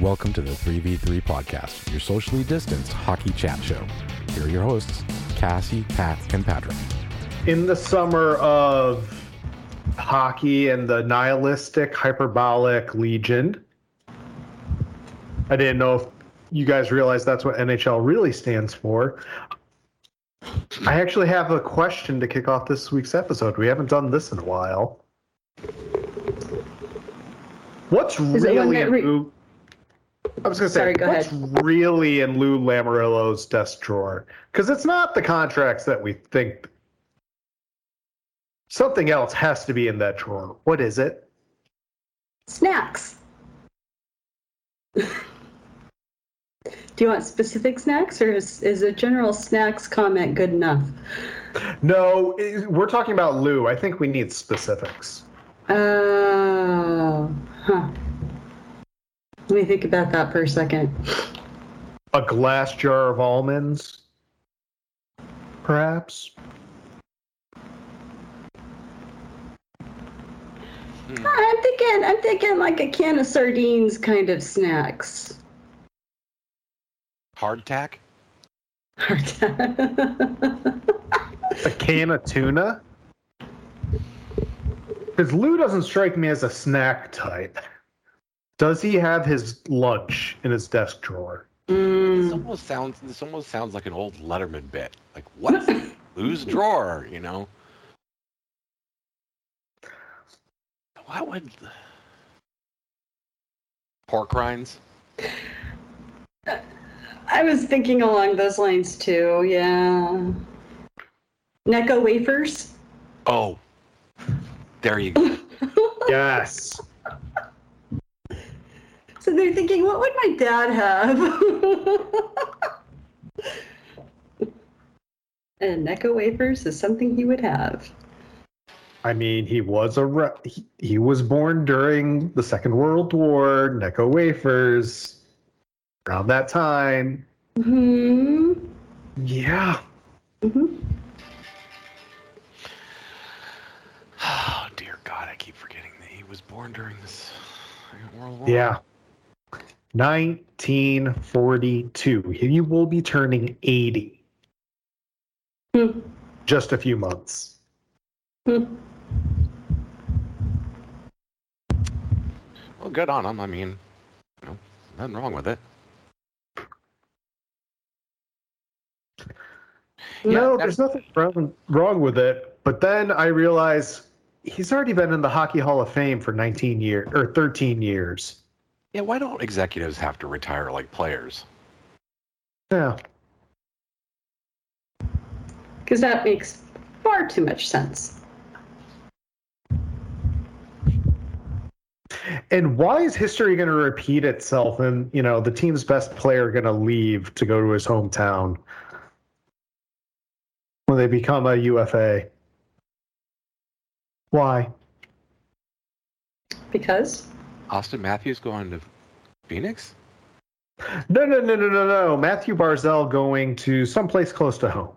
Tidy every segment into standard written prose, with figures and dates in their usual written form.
Welcome to the 3v3 podcast, your socially distanced hockey chat show. Here are your hosts, Cassie, Pat, and Patrick. In the summer of hockey and the nihilistic, hyperbolic legion, I didn't know if you guys realize that's what NHL really stands for. I actually have a question to kick off this week's episode. We haven't done this in a while. What's really in Lou? I was going to say, what's really in Lou Lamoriello's desk drawer? Because it's not the contracts that we think. Something else has to be in that drawer. What is it? Snacks. Do you want specific snacks, or is a general snacks comment good enough? No, we're talking about Lou. I think we need specifics. Oh. Let me think about that for a second. A glass jar of almonds, perhaps? I'm thinking like a can of sardines kind of snacks. Hardtack? A can of tuna? Because Lou doesn't strike me as a snack type. Does he have his lunch in his desk drawer? This almost sounds like an old Letterman bit. Like, what is in Lou's drawer, you know? What would... Pork rinds? I was thinking along those lines, too, yeah. Necco wafers? Oh. There you go. Yes. So they're thinking, what would my dad have? And Necco wafers is something he would have. I mean, he was born during the Second World War, Necco wafers, around that time. Mm-hmm. Yeah. Mm-hmm. Oh, dear God, I keep forgetting that he was born during this World War. Yeah. 1942. He will be turning 80. Mm. Just a few months. Mm. Well, good on him. I mean, you know, nothing wrong with it. No, there's nothing wrong with it. But then I realize he's already been in the Hockey Hall of Fame for 13 years. Yeah, why don't executives have to retire like players? Yeah. Because that makes far too much sense. And why is history going to repeat itself and, you know, the team's best player going to leave to go to his hometown when they become a UFA? Why? Because? Austin Matthews going to Phoenix? No. Matthew Barzal going to someplace close to home.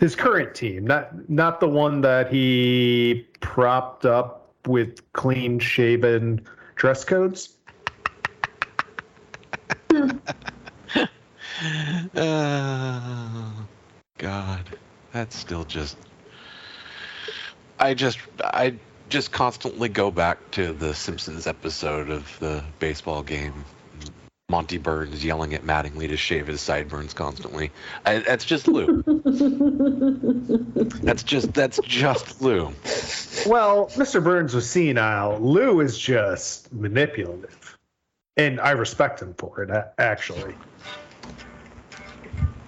His current team, not the one that he propped up with clean-shaven dress codes. Oh, God. That's still just... I just constantly go back to the Simpsons episode of the baseball game. Monty Burns yelling at Mattingly to shave his sideburns constantly. That's just Lou. That's just Lou. Well, Mr. Burns was senile. Lou is just manipulative. And I respect him for it, actually.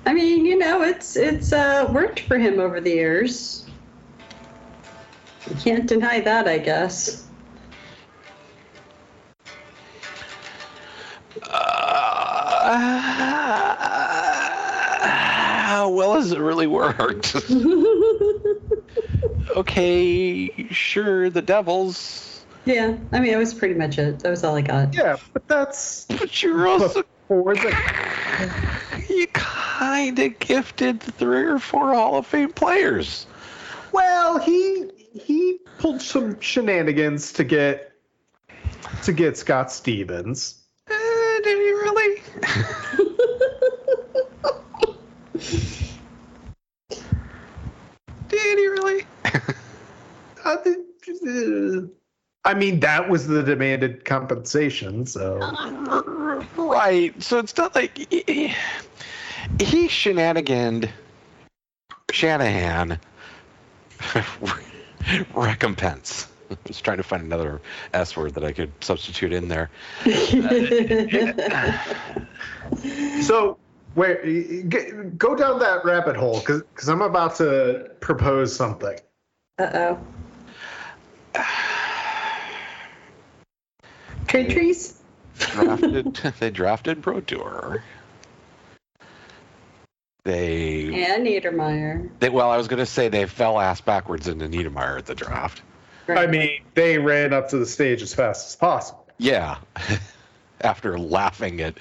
I mean, you know, it's worked for him over the years. You can't deny that, I guess. How well has it really worked? Okay, sure, the Devils. Yeah, I mean, it was pretty much it. That was all I got. Yeah, but that's... But you're also... You kind of gifted 3 or 4 Hall of Fame players. Well, he pulled some shenanigans to get to get Scott Stevens. Did he really? I mean, that was the demanded compensation, so. Right. So it's not like he shenaniganed Shanahan recompense. I was trying to find another S word that I could substitute in there. So where go down that rabbit hole, because I'm about to propose something. Trade trees? They drafted Brodeur. And Niedermeyer. I was going to say they fell ass backwards into Niedermeyer at the draft. Right. I mean, they ran up to the stage as fast as possible. Yeah. After laughing at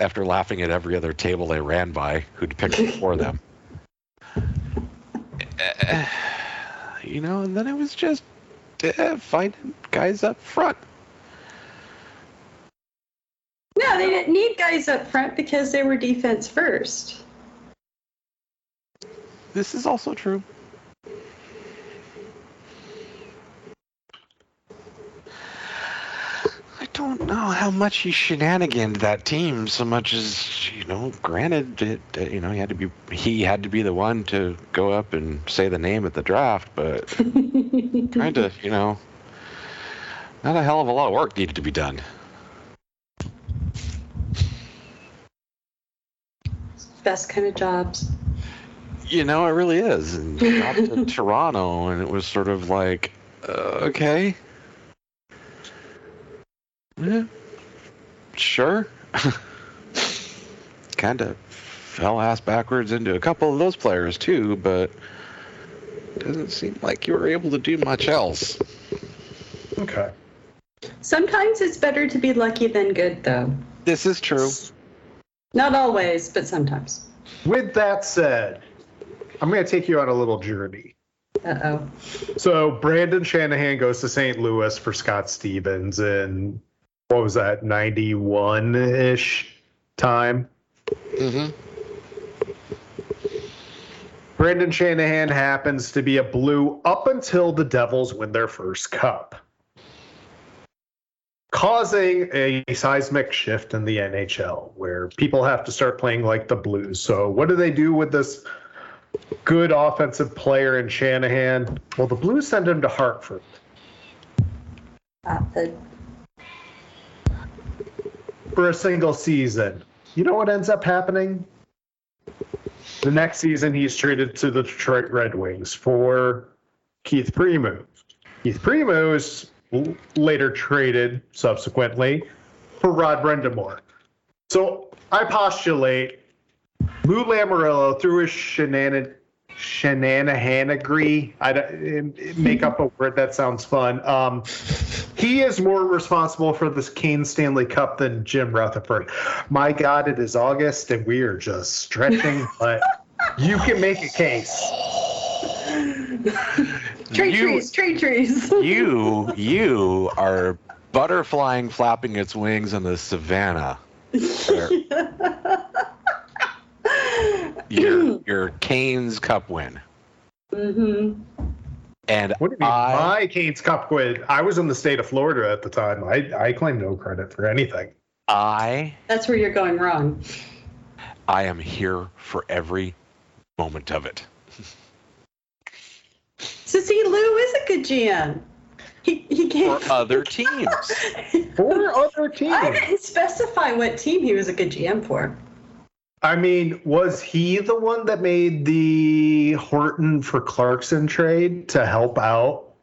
every other table they ran by who'd picked before them. And then it was just finding guys up front. No, they didn't need guys up front because they were defense first. This is also true. I don't know how much he shenaniganed that team so much as, granted, he had to be the one to go up and say the name at the draft, but kind of, not a hell of a lot of work needed to be done. Best kind of jobs. It really is. And got to Toronto, and it was sort of like, okay. Yeah. Sure. Kind of fell ass backwards into a couple of those players, too, but doesn't seem like you were able to do much else. Okay. Sometimes it's better to be lucky than good, though. This is true. Not always, but sometimes. With that said, I'm going to take you on a little journey. Uh-oh. So Brendan Shanahan goes to St. Louis for Scott Stevens in, what was that, 91-ish time? Mm-hmm. Brendan Shanahan happens to be a Blue up until the Devils win their first cup, causing a seismic shift in the NHL where people have to start playing like the Blues. So what do they do with this good offensive player in Shanahan? Well, the Blues send him to Hartford. For a single season. You know what ends up happening? The next season, he's traded to the Detroit Red Wings for Keith Primeau. Keith Primeau is later traded, subsequently, for Rod Brind'Amour. So I postulate Lou Lamoriello, through his shenaniganry, I make up a word that sounds fun, he is more responsible for this Kane Stanley Cup than Jim Rutherford. My God, it is August, and we are just stretching, but you can make a case. Trade trees. You are butterflying, flapping its wings in the savannah. Your Canes Cup win. Mm-hmm. And what do you mean, my Canes Cup win? I was in the state of Florida at the time. I claim no credit for anything. That's where you're going wrong. I am here for every moment of it. So see, Lou is a good GM. He gave for other teams. I didn't specify what team he was a good GM for. I mean, was he the one that made the Horton for Clarkson trade to help out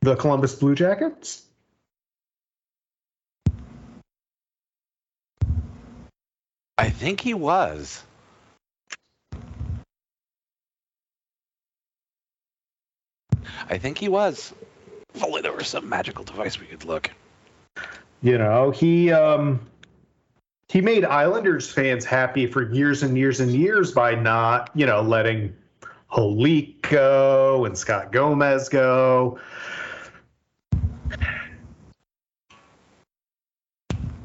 the Columbus Blue Jackets? I think he was. If only there was some magical device we could look. He made Islanders fans happy for years and years and years by not, letting Holik go and Scott Gomez go.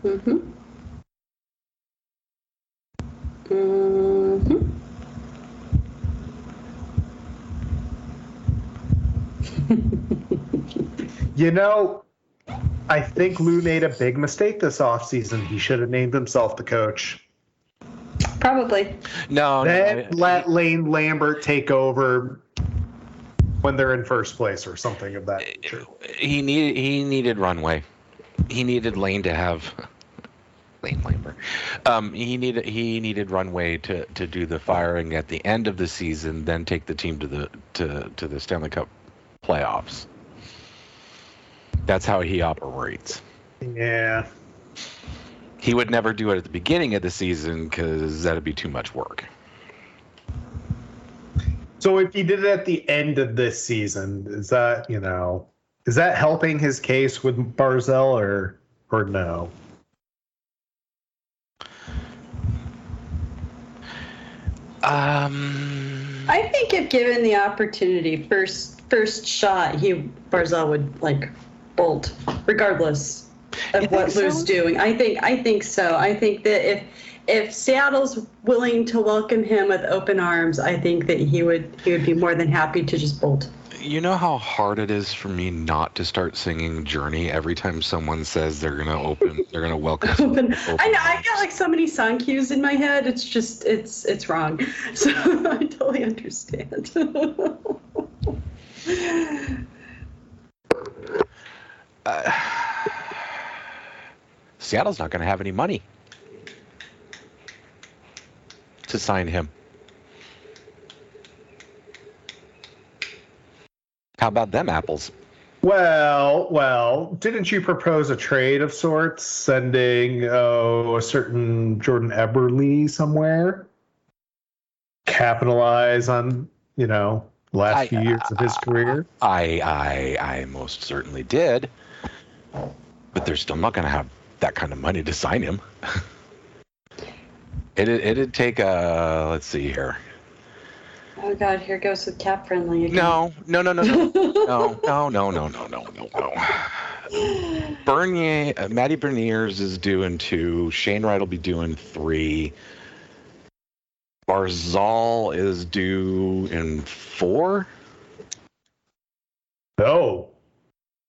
You know, I think Lou made a big mistake this offseason. He should have named himself the coach. Probably. No. Then let Lane Lambert take over when they're in first place or something of that nature. He needed runway. He needed Lane to have Lane Lambert. He needed runway to do the firing at the end of the season, then take the team to the Stanley Cup playoffs. That's how he operates. Yeah. He would never do it at the beginning of the season because that'd be too much work. So if he did it at the end of this season, is that helping his case with Barzal or no? I think if given the opportunity, first shot, Barzal would bolt, regardless of what Lou's doing. I think so. I think that if Seattle's willing to welcome him with open arms, I think that he would be more than happy to just bolt. You know how hard it is for me not to start singing Journey every time someone says they're gonna welcome. I know. I got so many song cues in my head. It's just it's wrong. So I totally understand. Seattle's not going to have any money to sign him. How about them apples? Well, didn't you propose a trade of sorts, sending a certain Jordan Eberle somewhere? Capitalize on, last few years of his career? I most certainly did. But they're still not going to have that kind of money to sign him. It'd take a... Let's see here. Oh, God, here goes with Cap Friendly again. No. Matty Beniers is doing 2. Shane Wright will be doing 3. Barzal is due in 4? No.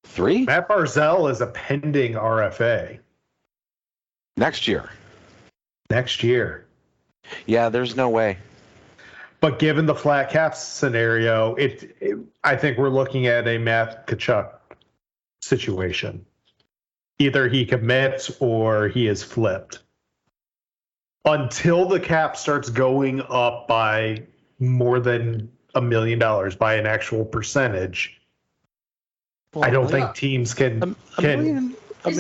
3? Mat Barzal is a pending RFA. Next year. Yeah, there's no way. But given the flat cap scenario, I think we're looking at a Matt Tkachuk situation. Either he commits or he is flipped. Until the cap starts going up by more than $1 million, by an actual percentage, I don't think teams can. $1 million is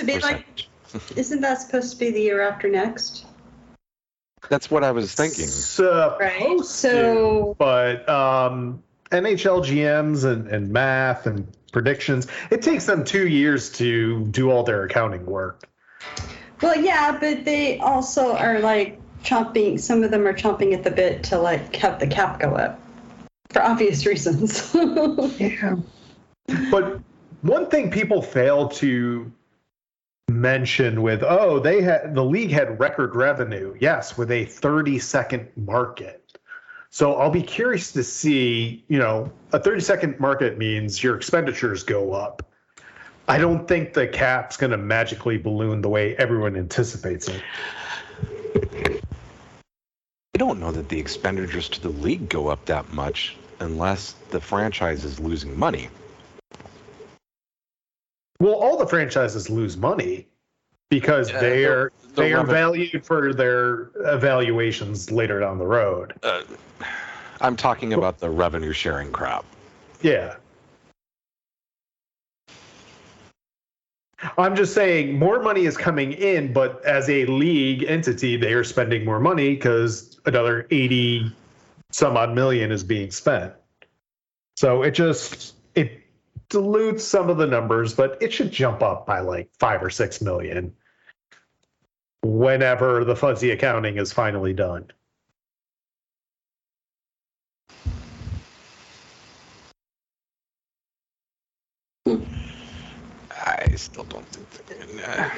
a percentage. Isn't that supposed to be the year after next? That's what I was thinking. But NHL GMs and math and predictions, it takes them 2 years to do all their accounting work. Well, yeah, but they also are chomping. Some of them are chomping at the bit to have the cap go up for obvious reasons. Yeah. But one thing people fail to mention with, the league had record revenue. Yes, with a 30-second market. So I'll be curious to see, a 30-second market means your expenditures go up. I don't think the cap's going to magically balloon the way everyone anticipates it. I don't know that the expenditures to the league go up that much unless the franchise is losing money. Well, all the franchises lose money because they are valued for their evaluations later down the road. I'm talking about the revenue sharing crap. Yeah. I'm just saying more money is coming in, but as a league entity, they are spending more money because another 80 some odd million is being spent. So it dilutes some of the numbers, but it should jump up by 5 or 6 million whenever the fuzzy accounting is finally done. I still don't think they can.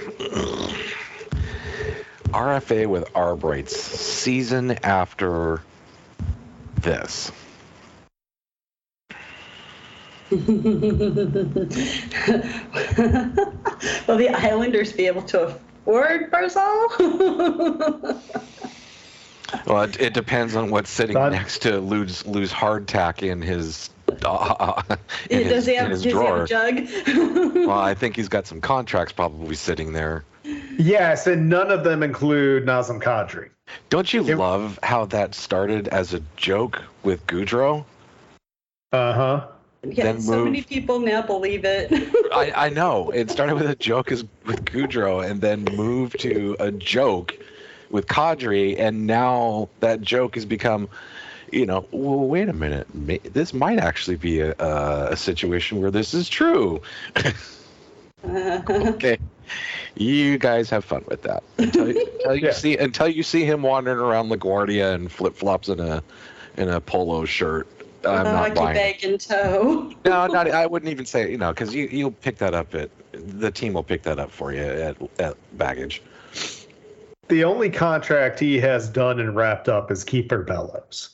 RFA with Arbright's season after this. Will the Islanders be able to afford Barzal? Well, it depends on what's sitting next to Lou's hardtack in his drawer. Does he have a jug? Well, I think he's got some contracts probably sitting there. Yes, and none of them include Nazem Kadri. Don't you love how that started as a joke with Gaudreau? Uh-huh. Yeah, so many people now believe it. I know. It started with a joke with Gaudreau and then moved to a joke with Kadri, and now that joke has become, well, wait a minute. This might actually be a situation where this is true. Okay. You guys have fun with that. Until you see him wandering around LaGuardia in flip-flops in a polo shirt. I'm not buying it. Bacon toe. I wouldn't even say, because you'll pick that up the team will pick that up for you at baggage. The only contract he has done and wrapped up is Keeper Bellows.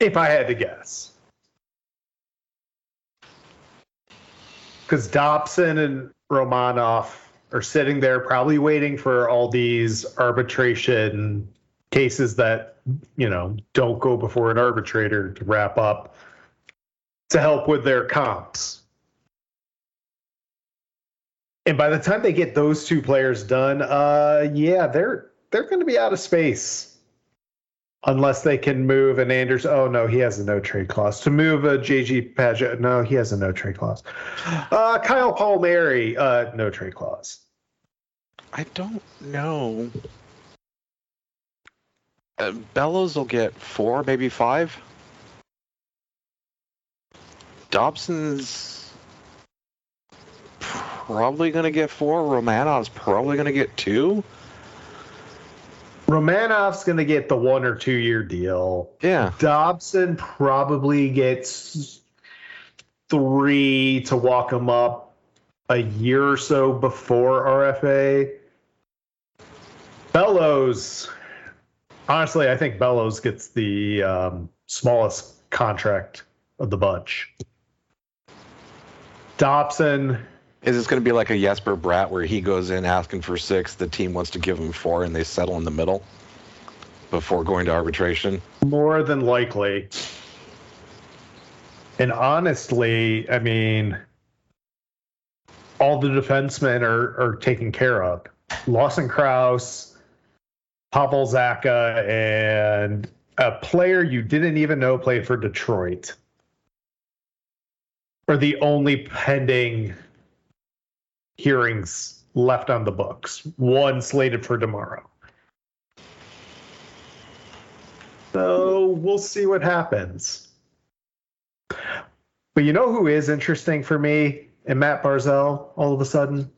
If I had to guess. Because Dobson and Romanov are sitting there probably waiting for all these arbitration cases that, don't go before an arbitrator to wrap up to help with their comps. And by the time they get those two players done, they're going to be out of space unless they can move an Anders. Oh no, he has a no trade clause. To move a JG Paget, no, he has a no trade clause. Kyle Palmieri, no trade clause. I don't know. Bellows will get 4, maybe 5. Dobson's probably going to get 4. Romanov's probably going to get 2. Romanov's going to get the 1 or 2 year deal. Yeah. Dobson probably gets 3 to walk him up a year or so before RFA. Bellows, honestly, I think Bellows gets the smallest contract of the bunch. Dobson. Is this going to be like a Jesper Bratt where he goes in asking for 6, the team wants to give him 4, and they settle in the middle before going to arbitration? More than likely. And honestly, all the defensemen are taken care of. Lawson Krause, Pavel Zacha, and a player you didn't even know played for Detroit are the only pending hearings left on the books. One slated for tomorrow. So we'll see what happens. But you know who is interesting for me and Mat Barzal all of a sudden?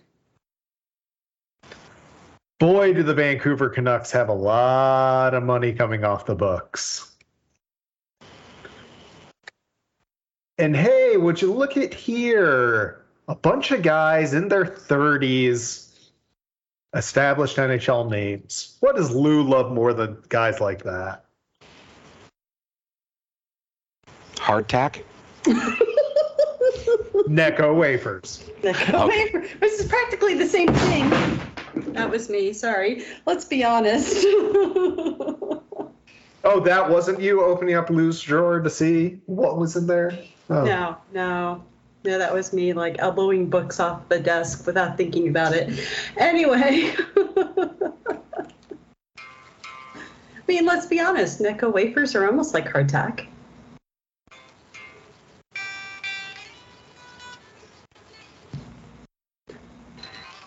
Boy, do the Vancouver Canucks have a lot of money coming off the books. And hey, would you look at here? A bunch of guys in their 30s, established NHL names. What does Lou love more than guys like that? Hardtack? Necco wafers. Necco wafers. This is practically the same thing. That was me, sorry. Let's be honest. Oh, that wasn't you opening up Lou's drawer to see what was in there? Oh. No. No, that was me, elbowing books off the desk without thinking about it. Anyway. Let's be honest. Necco wafers are almost like hardtack.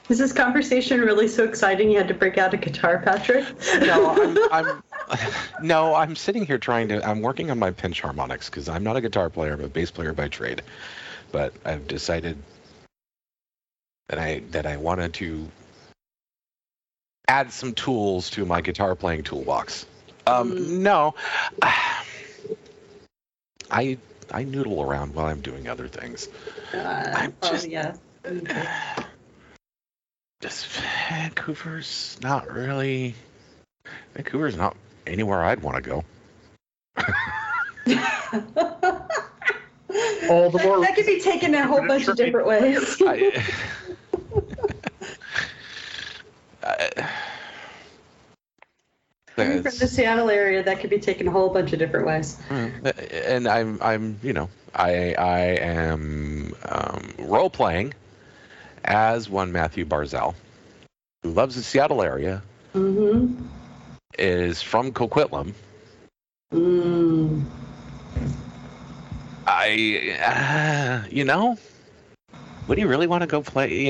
Is this conversation really so exciting you had to break out a guitar, Patrick? No, I'm sitting here I'm working on my pinch harmonics because I'm not a guitar player, I'm a bass player by trade. But I've decided that I wanted to add some tools to my guitar playing toolbox. No, I I noodle around while I'm doing other things. I'm just, Vancouver's not anywhere I'd want to go. All the more that could be taken a whole bunch of different ways. Coming from the Seattle area, that could be taken a whole bunch of different ways. And I am role playing as one Matthew Barzal, who loves the Seattle area, mm-hmm. is from Coquitlam. Mm. Would he really want to go play?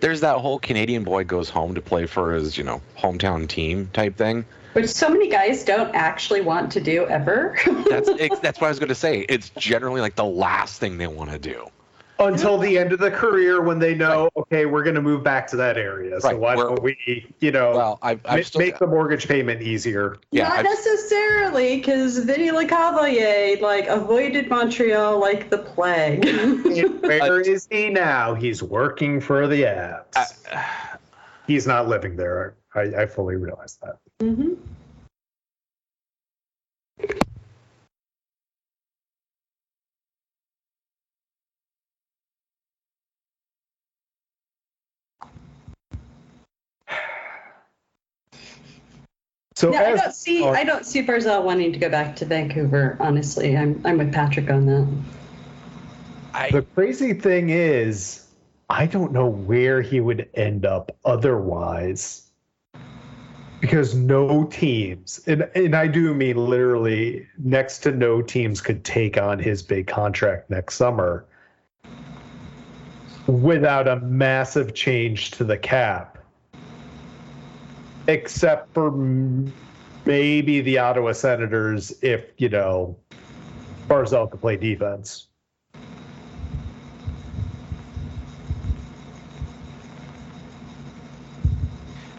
There's that whole Canadian boy goes home to play for his, hometown team type thing. Which so many guys don't actually want to do ever. That's what I was going to say. It's generally like the last thing they want to do. Until the end of the career when they know, okay, we're going to move back to that area. So why don't we, make the mortgage payment easier? Yeah, not necessarily, because Vinny Lecavalier, avoided Montreal like the plague. Where is he now? He's working for the Abs. He's not living there. I fully realize that. Mm-hmm. So no, I don't see Barzal wanting to go back to Vancouver. Honestly, I'm with Patrick on that. The crazy thing is, I don't know where he would end up otherwise, because no teams, and I do mean literally next to no teams, could take on his big contract next summer without a massive change to the cap. Except for maybe the Ottawa Senators, if, Barzal could play defense.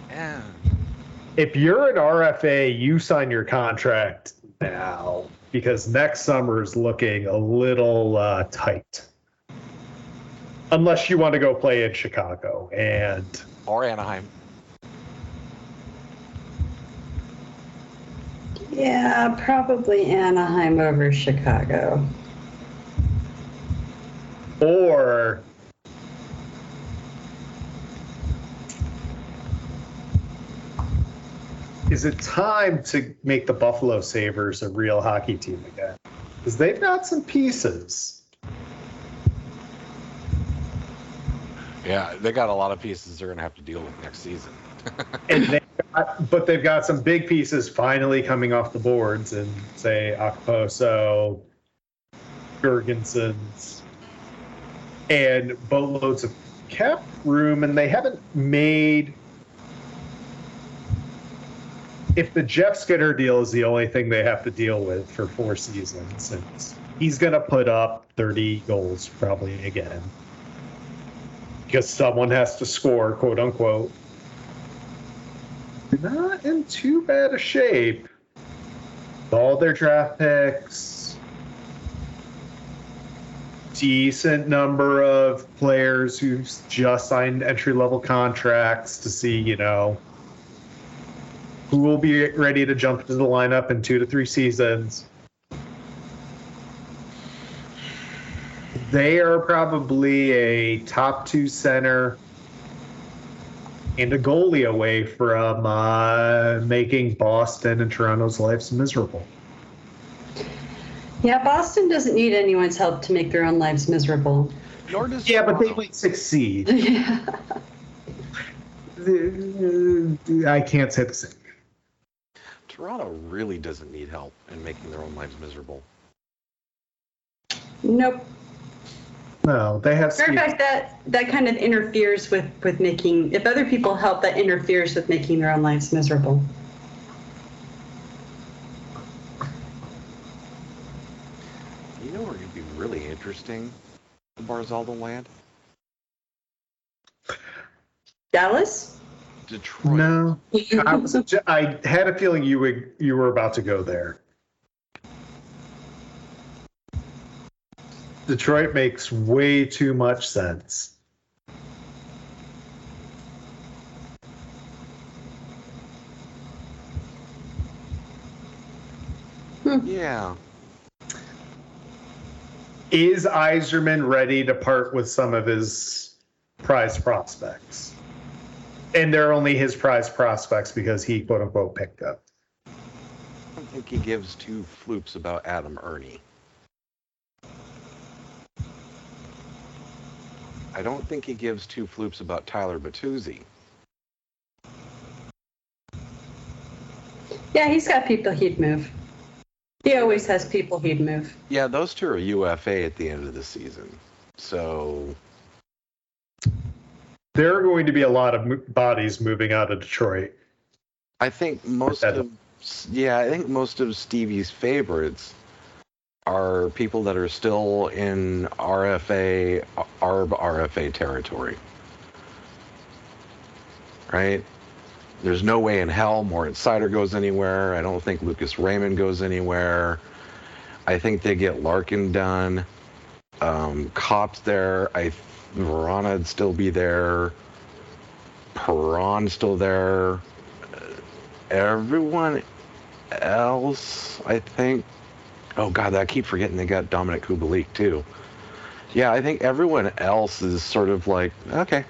Yeah. If you're an RFA, you sign your contract now, because next summer is looking a little tight. Unless you want to go play in Chicago or Anaheim. Yeah, probably Anaheim over Chicago. Or is it time to make the Buffalo Sabres a real hockey team again? Because they've got some pieces. Yeah, they got a lot of pieces they're going to have to deal with next season. But they've got some big pieces finally coming off the boards, and say Okposo, Jurgensen's, and boatloads of cap room, and they haven't made. If the Jeff Skinner deal is the only thing they have to deal with for 4 seasons, and he's going to put up 30 goals probably again, because someone has to score, quote unquote. Not in too bad a shape. All their draft picks, decent number of players who've just signed entry-level contracts to see, who will be ready to jump into the lineup in 2 to 3 seasons. They are probably a top 2 center and a goalie away from making Boston and Toronto's lives miserable. Yeah, Boston doesn't need anyone's help to make their own lives miserable. Nor does Toronto. But they might succeed. Yeah. I can't say the same. Toronto really doesn't need help in making their own lives miserable. Nope. No, they have. Matter of fact, that kind of interferes with making. If other people help, that interferes with making their own lives miserable. You know where it'd be really interesting, Barzal to land? Dallas? Detroit. No, I had a feeling you were about to go there. Detroit makes way too much sense. Yeah. Is Yzerman ready to part with some of his prized prospects? And they're only his prized prospects because he, quote-unquote, picked up. I don't think he gives two floops about Adam Ernie. I don't think he gives two floops about Tyler Bertuzzi. Yeah, he's got people he'd move. He always has people he'd move. Yeah, those two are UFA at the end of the season. So there are going to be a lot of bodies moving out of Detroit. I think most of Stevie's favorites are people that are still in RFA territory. Right? There's no way in hell Moritz Seider goes anywhere. I don't think Lucas Raymond goes anywhere. I think they get Larkin done. Copp's there. Verana'd still be there. Perron's still there. Everyone else, I think. Oh, God, I keep forgetting they got Dominic Kubalik, too. Yeah, I think everyone else is sort of like, okay.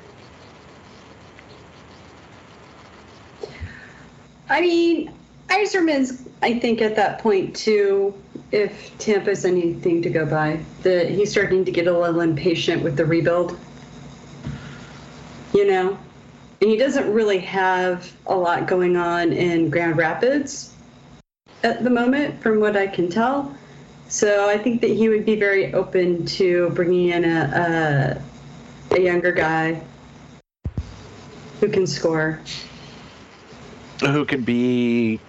I mean, Yzerman's, I think, at that point, too, if Tampa's anything to go by, he's starting to get a little impatient with the rebuild. You know? And he doesn't really have a lot going on in Grand Rapids at the moment, from what I can tell. So I think that he would be very open to bringing in a younger guy who can score. Who could be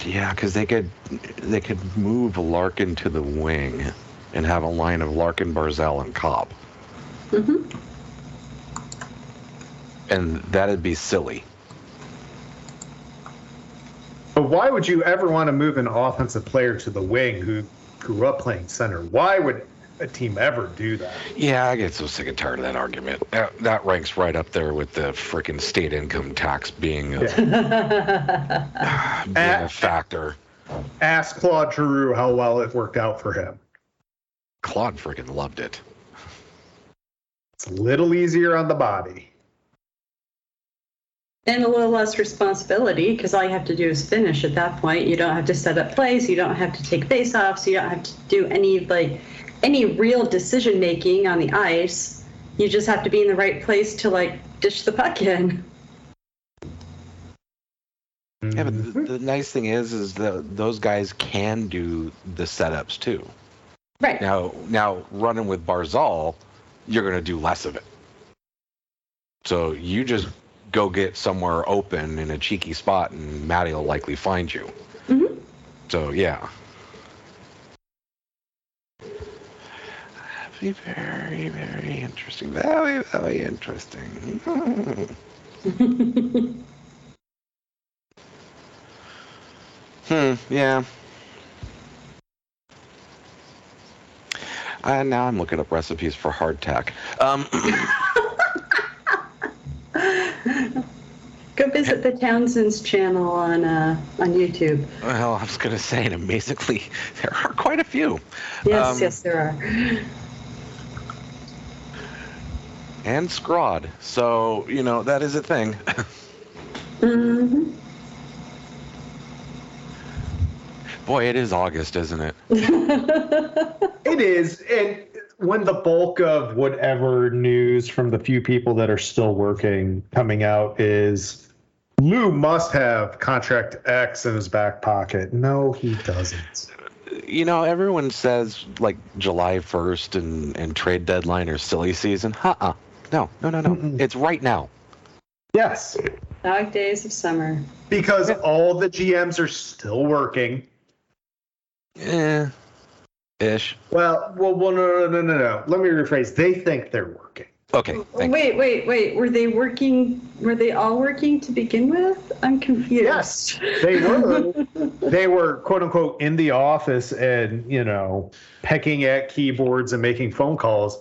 because they could move Larkin to the wing and have a line of Larkin, Barzal, and Cobb. Mm-hmm. And that'd be silly. But why would you ever want to move an offensive player to the wing who grew up playing center? Why would a team ever do that? Yeah, I get so sick and tired of that argument. That ranks right up there with the freaking state income tax being a factor. Ask Claude Giroux how well it worked out for him. Claude freaking loved it. It's a little easier on the body. And a little less responsibility, because all you have to do is finish at that point. You don't have to set up plays. You don't have to take faceoffs. You don't have to do any real decision making on the ice. You just have to be in the right place to dish the puck in. Yeah, but the nice thing is that those guys can do the setups too. Right. Now running with Barzal, you're going to do less of it. So you just go get somewhere open in a cheeky spot and Matty will likely find you. Mm-hmm. So yeah. Very, very interesting. Very, very interesting. Yeah. Now I'm looking up recipes for hardtack. Go visit the Townsend's channel on YouTube. Well, I was going to say, and amazingly, there are quite a few. Yes, there are. And Scrod. So, that is a thing. Mm-hmm. Boy, it is August, isn't it? It is. And when the bulk of whatever news from the few people that are still working coming out is, Lou must have contract X in his back pocket. No, he doesn't. Everyone says, July 1st and trade deadline or silly season. No. Mm-mm. It's right now. Yes. Dog days of summer. Because all the GMs are still working. Yeah. Ish. Well, no. Let me rephrase. They think they're working. Okay. Wait. Were they all working to begin with? I'm confused. Yes, they were. They were, quote unquote, in the office and, you know, pecking at keyboards and making phone calls.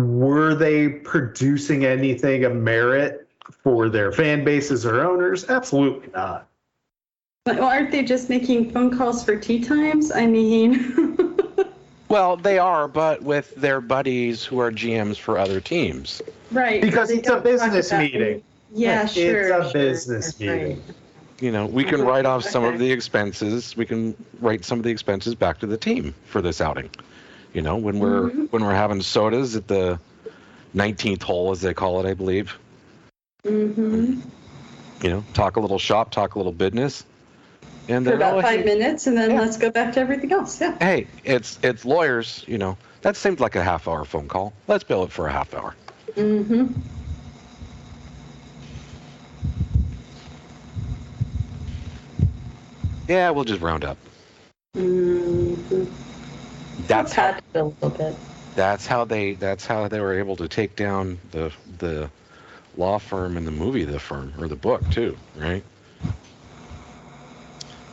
Were they producing anything of merit for their fan bases or owners? Absolutely not. But, well, aren't they just making phone calls for tea times? I mean... Well, they are, but with their buddies who are GMs for other teams. Right. Because it's a business meeting. Yeah, sure. It's a business meeting. You know, we can write off some of the expenses. We can write some of the expenses back to the team for this outing. You know, when we're having sodas at the 19th hole, as they call it, I believe. Mm-hmm. You know, talk a little shop, talk a little business. And for about 5 minutes, and then let's go back to everything else. Yeah. Hey, it's lawyers, you know. That seemed like a half-hour phone call. Let's bill it for a half hour. Mm-hmm. Yeah, we'll just round up. Mm-hmm. That's how they were able to take down the law firm and the movie, The Firm, or the book too, right?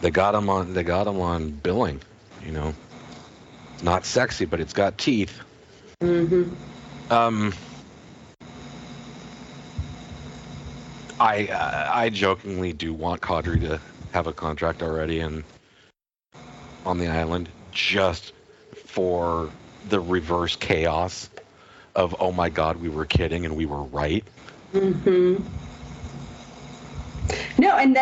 They got him on billing, you know. It's not sexy, but it's got teeth. Mm-hmm. I jokingly do want Kadri to have a contract already and on the island just for the reverse chaos of, oh my God, we were kidding and we were right. Mm-hmm. No, and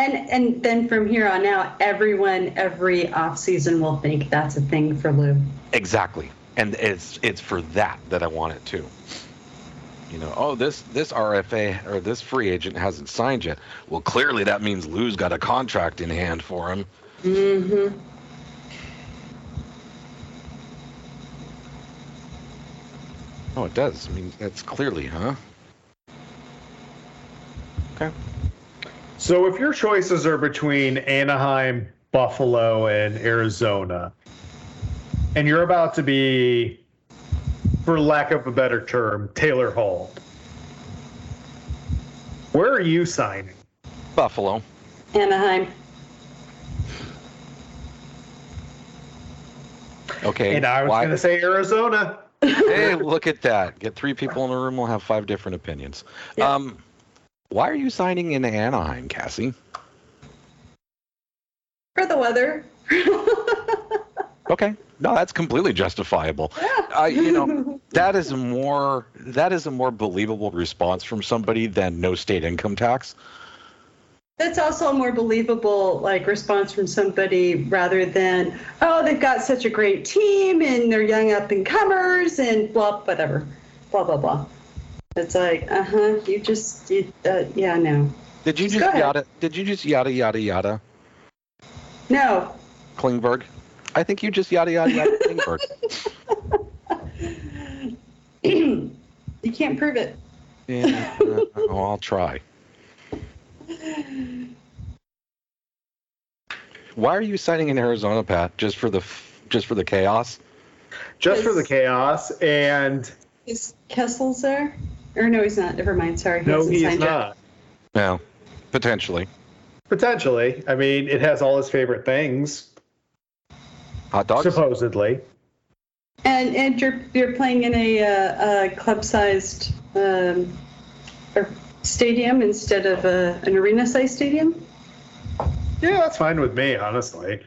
then from here on out, everyone, every offseason will think that's a thing for Lou. Exactly. And it's for that I want it too. You know, oh, this RFA or this free agent hasn't signed yet. Well, clearly that means Lou's got a contract in hand for him. Mm-hmm. Oh, it does. I mean, that's clearly, huh? Okay. So if your choices are between Anaheim, Buffalo, and Arizona, and you're about to be, for lack of a better term, Taylor Hall, where are you signing? Buffalo. Anaheim. Okay. And I was going to say Arizona. Hey, look at that. Get three people in a room, we'll have five different opinions. Yeah. Why are you signing in Anaheim, Cassie? For the weather. Okay. No, that's completely justifiable. Yeah. You know, that is a more believable response from somebody than no state income tax. That's also a more believable response from somebody rather than, oh, they've got such a great team and they're young up and comers and blah, whatever, blah, blah, blah. It's like, you just, yeah, no. Did you just yada? Did you just yada yada yada? No. Klingberg, I think you just yada yada yada Klingberg. You can't prove it. Yeah, I'll try. Why are you signing in Arizona, Pat? Just for the chaos? Just for the chaos and. Is Kessel's there? Or no, he's not. Never mind. Sorry. No, he's not. No, potentially. Potentially. I mean, it has all his favorite things. Hot dogs, supposedly. And you're playing in a club-sized stadium instead of an arena-sized stadium. Yeah, that's fine with me, honestly.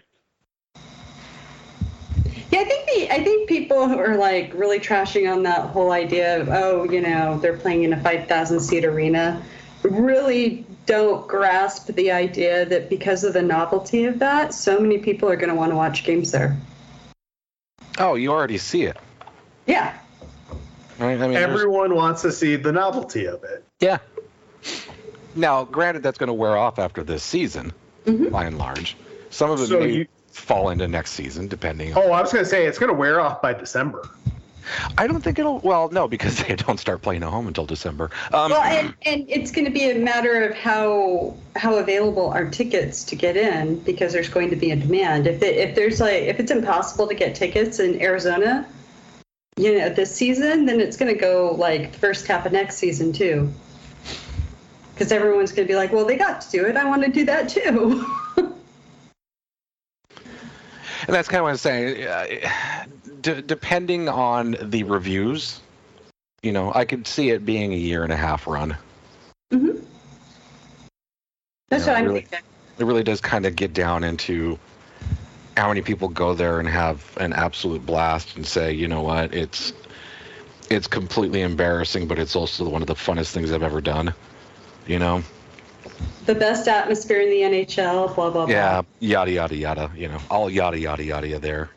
Yeah, I think people who are really trashing on that whole idea of, oh, you know, they're playing in a 5,000-seat arena really don't grasp the idea that because of the novelty of that, so many people are going to want to watch games there. Oh, you already see it. Yeah. I mean, everyone wants to see the novelty of it. Yeah. Now, granted, that's going to wear off after this season, by and large. Some of it fall into next season, depending. Oh, I was going to say it's going to wear off by December. I don't think it'll. Well, no, because they don't start playing at home until December. Well, and it's going to be a matter of how available are tickets to get in, because there's going to be a demand. If it's impossible to get tickets in Arizona, you know, this season, then it's going to go like first half of next season too. Because everyone's going to be like, well, they got to do it. I want to do that too. And that's kind of what I'm saying. Depending on the reviews, you know, I could see it being a 1.5-year run. Mm-hmm. That's what I'm thinking. It really does kind of get down into how many people go there and have an absolute blast and say, you know what, it's completely embarrassing, but it's also one of the funnest things I've ever done. You know, the best atmosphere in the NHL, blah, blah, blah. Yeah, yada, yada, yada, you know, all yada, yada, yada there.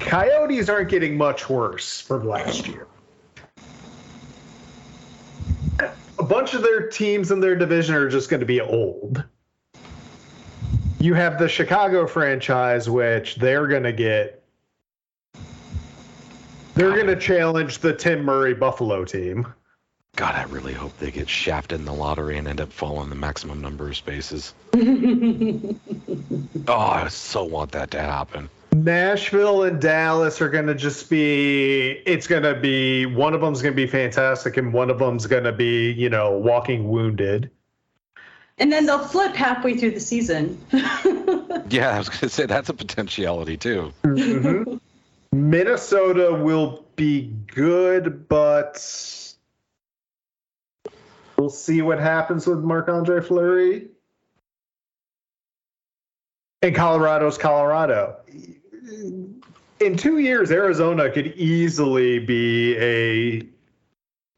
Coyotes aren't getting much worse from last year. A bunch of their teams in their division are just going to be old. You have the Chicago franchise, which they're going to get. They're going to challenge the Tim Murray Buffalo team. God, I really hope they get shafted in the lottery and end up falling the maximum number of spaces. I so want that to happen. Nashville and Dallas are going to just be, it's going to be, one of them's going to be fantastic and one of them's going to be, you know, walking wounded. And then they'll flip halfway through the season. Yeah, I was going to say that's a potentiality too. Mm-hmm. Minnesota will be good, but we'll see what happens with Marc-Andre Fleury. And Colorado's Colorado. In 2 years, Arizona could easily be a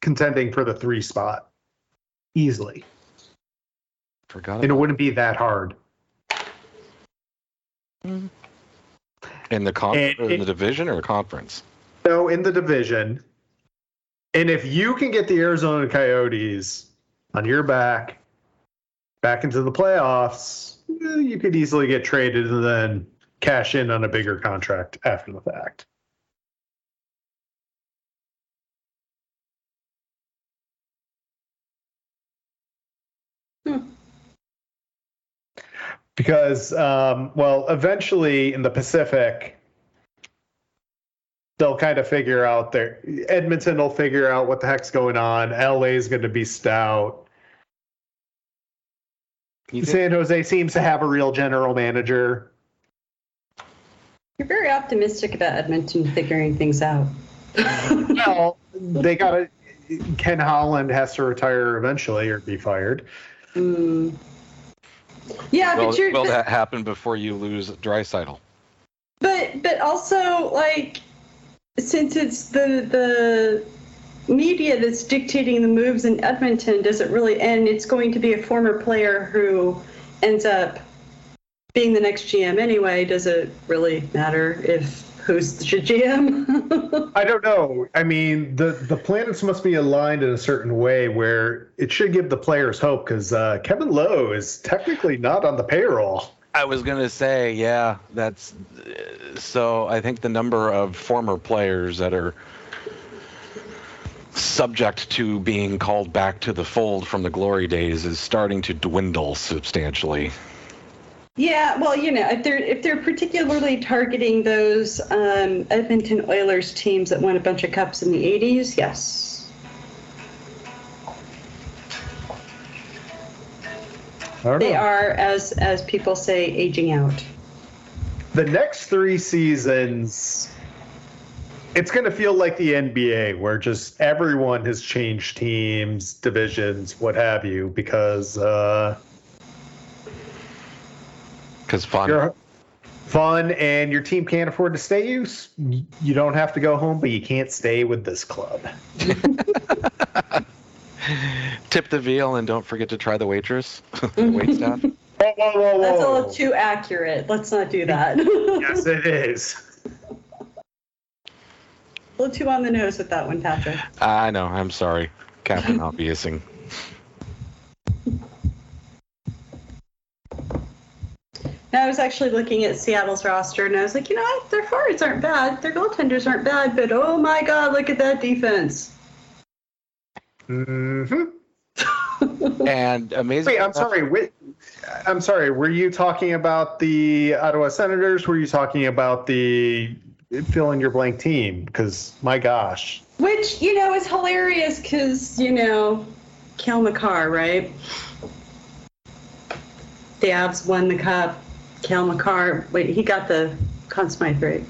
contending for the 3 spot. Easily. And it wouldn't be that hard. Mm. In the division or conference? No, in the division. And if you can get the Arizona Coyotes on your back into the playoffs, you could easily get traded and then cash in on a bigger contract after the fact. Because, eventually in the Pacific, they'll kind of figure out their... Edmonton will figure out what the heck's going on. LA is going to be stout. San Jose seems to have a real general manager. You're very optimistic about Edmonton figuring things out. Well, they got to... Ken Holland has to retire eventually or be fired. Mm. Yeah, that happened before you lose Draisaitl. But also, like, since it's the media that's dictating the moves in Edmonton, does it really end? It's going to be a former player who ends up being the next GM anyway. Does it really matter if who's the GM? I don't know. I mean, the planets must be aligned in a certain way where it should give the players hope, because Kevin Lowe is technically not on the payroll. I was going to say, yeah, that's... So I think the number of former players that are subject to being called back to the fold from the glory days is starting to dwindle substantially. Yeah, well, you know, if they're particularly targeting those Edmonton Oilers teams that won a bunch of cups in the 80s, yes. They are, as people say, aging out. The next 3 seasons, it's going to feel like the NBA, where just everyone has changed teams, divisions, what have you, because... Because fun, and your team can't afford to stay you. You don't have to go home, but you can't stay with this club. Tip the veal and don't forget to try the waitress. The wait staff. Whoa. That's a little too accurate. Let's not do that. Yes, it is. A little too on the nose with that one, Patrick. I know. I'm sorry, Captain Obviousing. I was actually looking at Seattle's roster, and I was like, you know what? Their forwards aren't bad. Their goaltenders aren't bad, but oh, my God, look at that defense. Mm-hmm. And amazing. Wait, I'm sorry. I'm sorry, were you talking about the Ottawa Senators? Were you talking about the fill-in-your-blank team? Because, my gosh. Which, you know, is hilarious because, you know, Cale Makar, right? The Avs won the Cup. Cale Makar, wait, he got the Conn Smythe, right?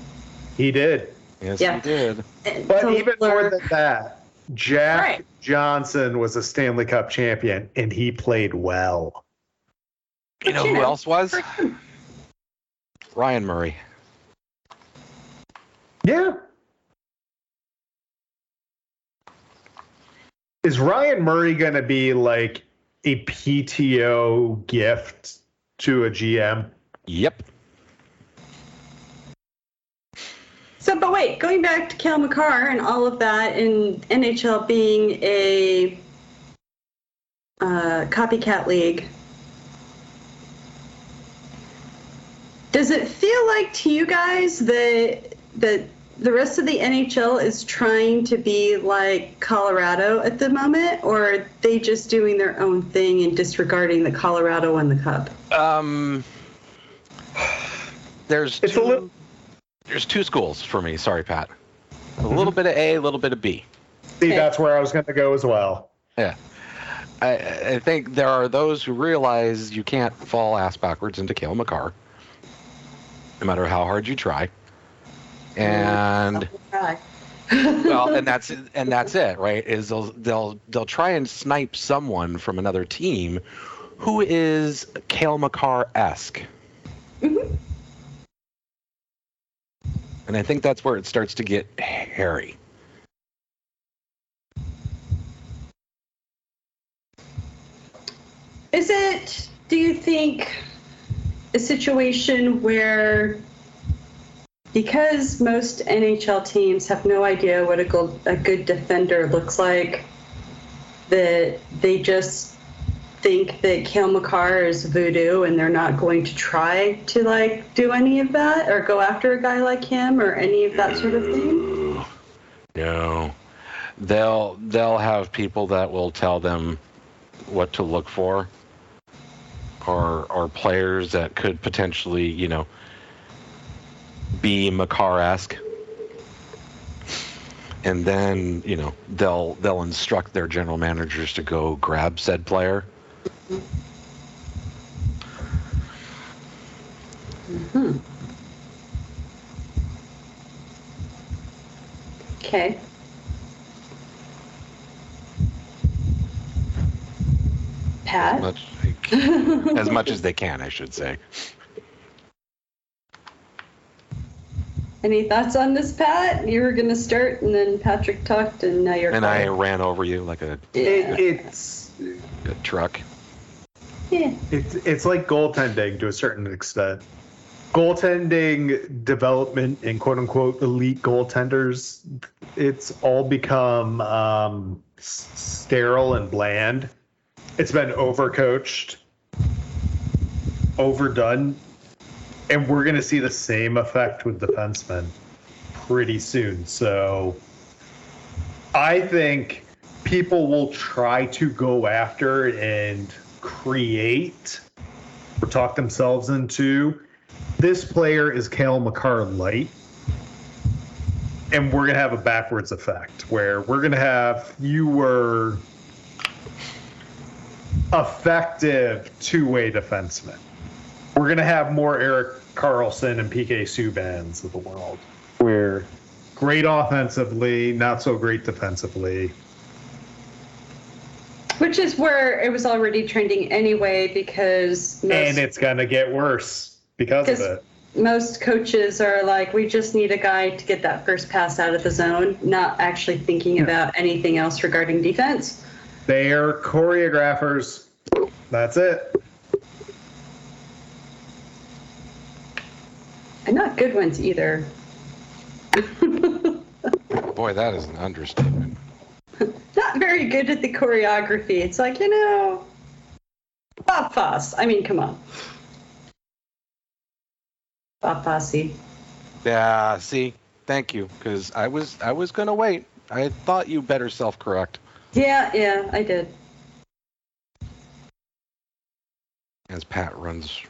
He did. Yes, yeah. He did. But Tumblr. Even more than that, Jack right. Johnson was a Stanley Cup champion, and he played well. You know who else was? Ryan Murray. Yeah. Is Ryan Murray going to be like a PTO gift to a GM? Yep. So, but wait, going back to Cale Makar and all of that and NHL being a copycat league, does it feel like to you guys that the rest of the NHL is trying to be like Colorado at the moment, or are they just doing their own thing and disregarding that Colorado won the Cup? There's two schools for me. Sorry, Pat. A little bit of A, a little bit of B. See, that's where I was going to go as well. Yeah. I think there are those who realize you can't fall ass backwards into Cale Makar, no matter how hard you try. And well, and that's it, right? Is they'll try and snipe someone from another team who is Cale Makar-esque. Mm-hmm. And I think that's where it starts to get hairy. Is it, do you think, a situation where, because most NHL teams have no idea what a good defender looks like, that they just think that Cale Makar is voodoo and they're not going to try to, like, do any of that or go after a guy like him or any of that sort of thing? No. They'll have people that will tell them what to look for, or players that could potentially, you know, be Makar-esque, and then, you know, they'll instruct their general managers to go grab said player. Mm-hmm. Okay. Pat? As much as they can, I should say. Any thoughts on this, Pat? You were going to start, and then Patrick talked, and now you're. And quiet. I ran over you like a truck. Yeah. It's like goaltending to a certain extent. Goaltending development and quote unquote elite goaltenders, it's all become sterile and bland. It's been overcoached, overdone. And we're going to see the same effect with defensemen pretty soon. So I think people will try to go after and create or talk themselves into this player is Cale Makar light. And we're going to have a backwards effect where we're going to have you were effective two-way defensemen. We're going to have more Eric Carlson and PK Subban's of the world, where great offensively, not so great defensively. Which is where it was already trending anyway, because and it's going to get worse because of it. Most coaches are like, we just need a guy to get that first pass out of the zone, not actually thinking about anything else regarding defense. They're choreographers. That's it. And not good ones either. Boy, that is an understatement. Not very good at the choreography. It's like, you know, Bob Fosse. I mean, come on. Bob Fosse. Yeah, see, thank you, because I was going to wait. I thought you better self-correct. Yeah, I did. as Pat runs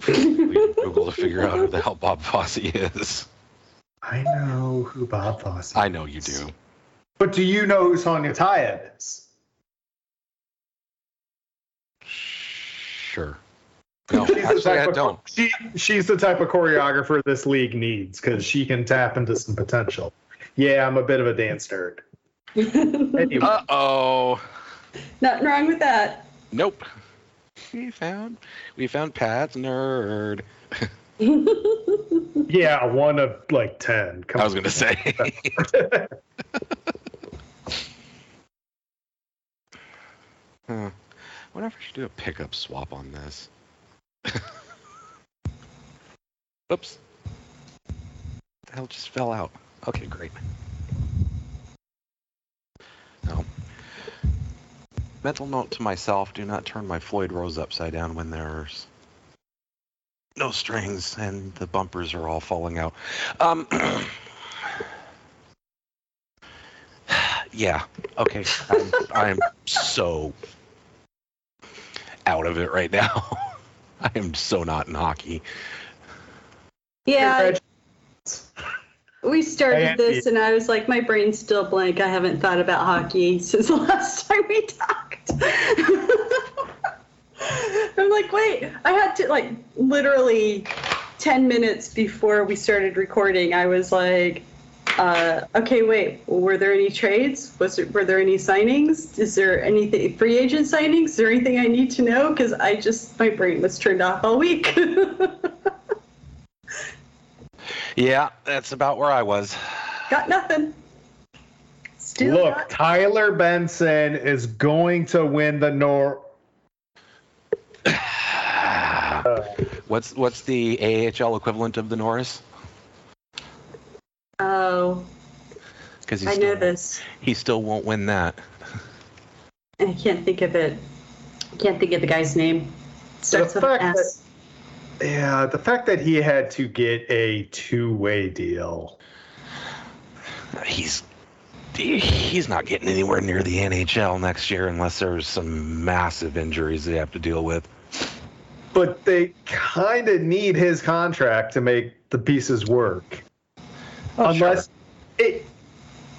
Google to figure out who the hell Bob Fosse is. I know who Bob Fosse is. I know you do. But do you know who Sonya Tayev is? Sure. No, actually, I don't. She's the type of choreographer this league needs because she can tap into some potential. Yeah, I'm a bit of a dance nerd. Anyway. Uh-oh. Nothing wrong with that. Nope. We found Pat's nerd. Yeah, 1 of like 10. Come I was going to say. Wonder if I should do a pickup swap on this. Oops. The hell just fell out. Okay, great. No. Mental note to myself, do not turn my Floyd Rose upside down when there's no strings and the bumpers are all falling out. Yeah. Okay. I'm so out of it right now. I am so not in hockey. Yeah. We started this and I was like, my brain's still blank. I haven't thought about hockey since the last time we talked. I'm like, wait, I had to like literally 10 minutes before we started recording. I was like, okay, wait, were there any trades? Were there any signings? Is there anything, free agent signings? Is there anything I need to know? Because my brain was turned off all week. Yeah, that's about where I was. Got nothing. Still look, not. Tyler Benson is going to win the What's the AHL equivalent of the Norris? Oh, I know this. He still won't win that. I can't think of it. I can't think of the guy's name. Starts with an S. Yeah, the fact that he had to get a two-way deal. He's not getting anywhere near the NHL next year unless there's some massive injuries they have to deal with. But they kind of need his contract to make the pieces work. Oh, unless sure.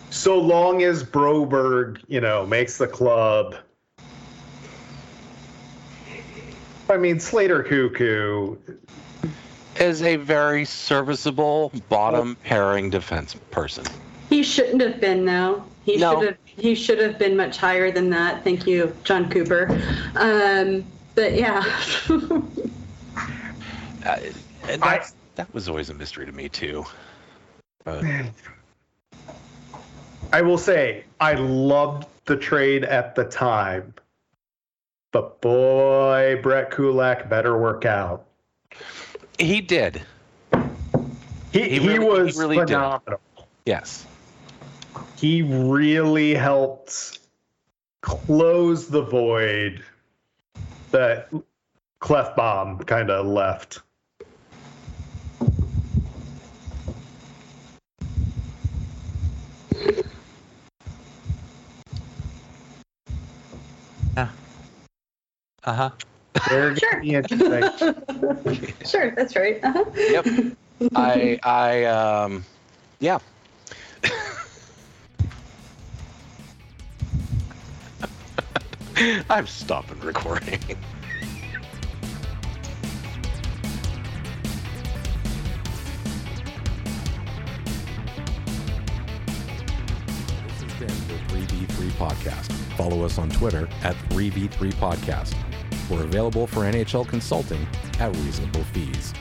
So long as Broberg, makes the club. I mean, Slater Cuckoo is a very serviceable bottom pairing defense person. He shouldn't have been, though. He should have been much higher than that. Thank you, John Cooper. But yeah, that was always a mystery to me too. I will say, I loved the trade at the time, but boy, Brett Kulak better work out. He did. He really phenomenal. Did. Yes. He really helped close the void that Clefbaum kind of left. Uh-huh. Sure, that's right. Uh-huh. Yep. I yeah. I'm stopping recording. This has been the 3v3 Podcast. Follow us on Twitter at 3v3 Podcast. We're available for NHL consulting at reasonable fees.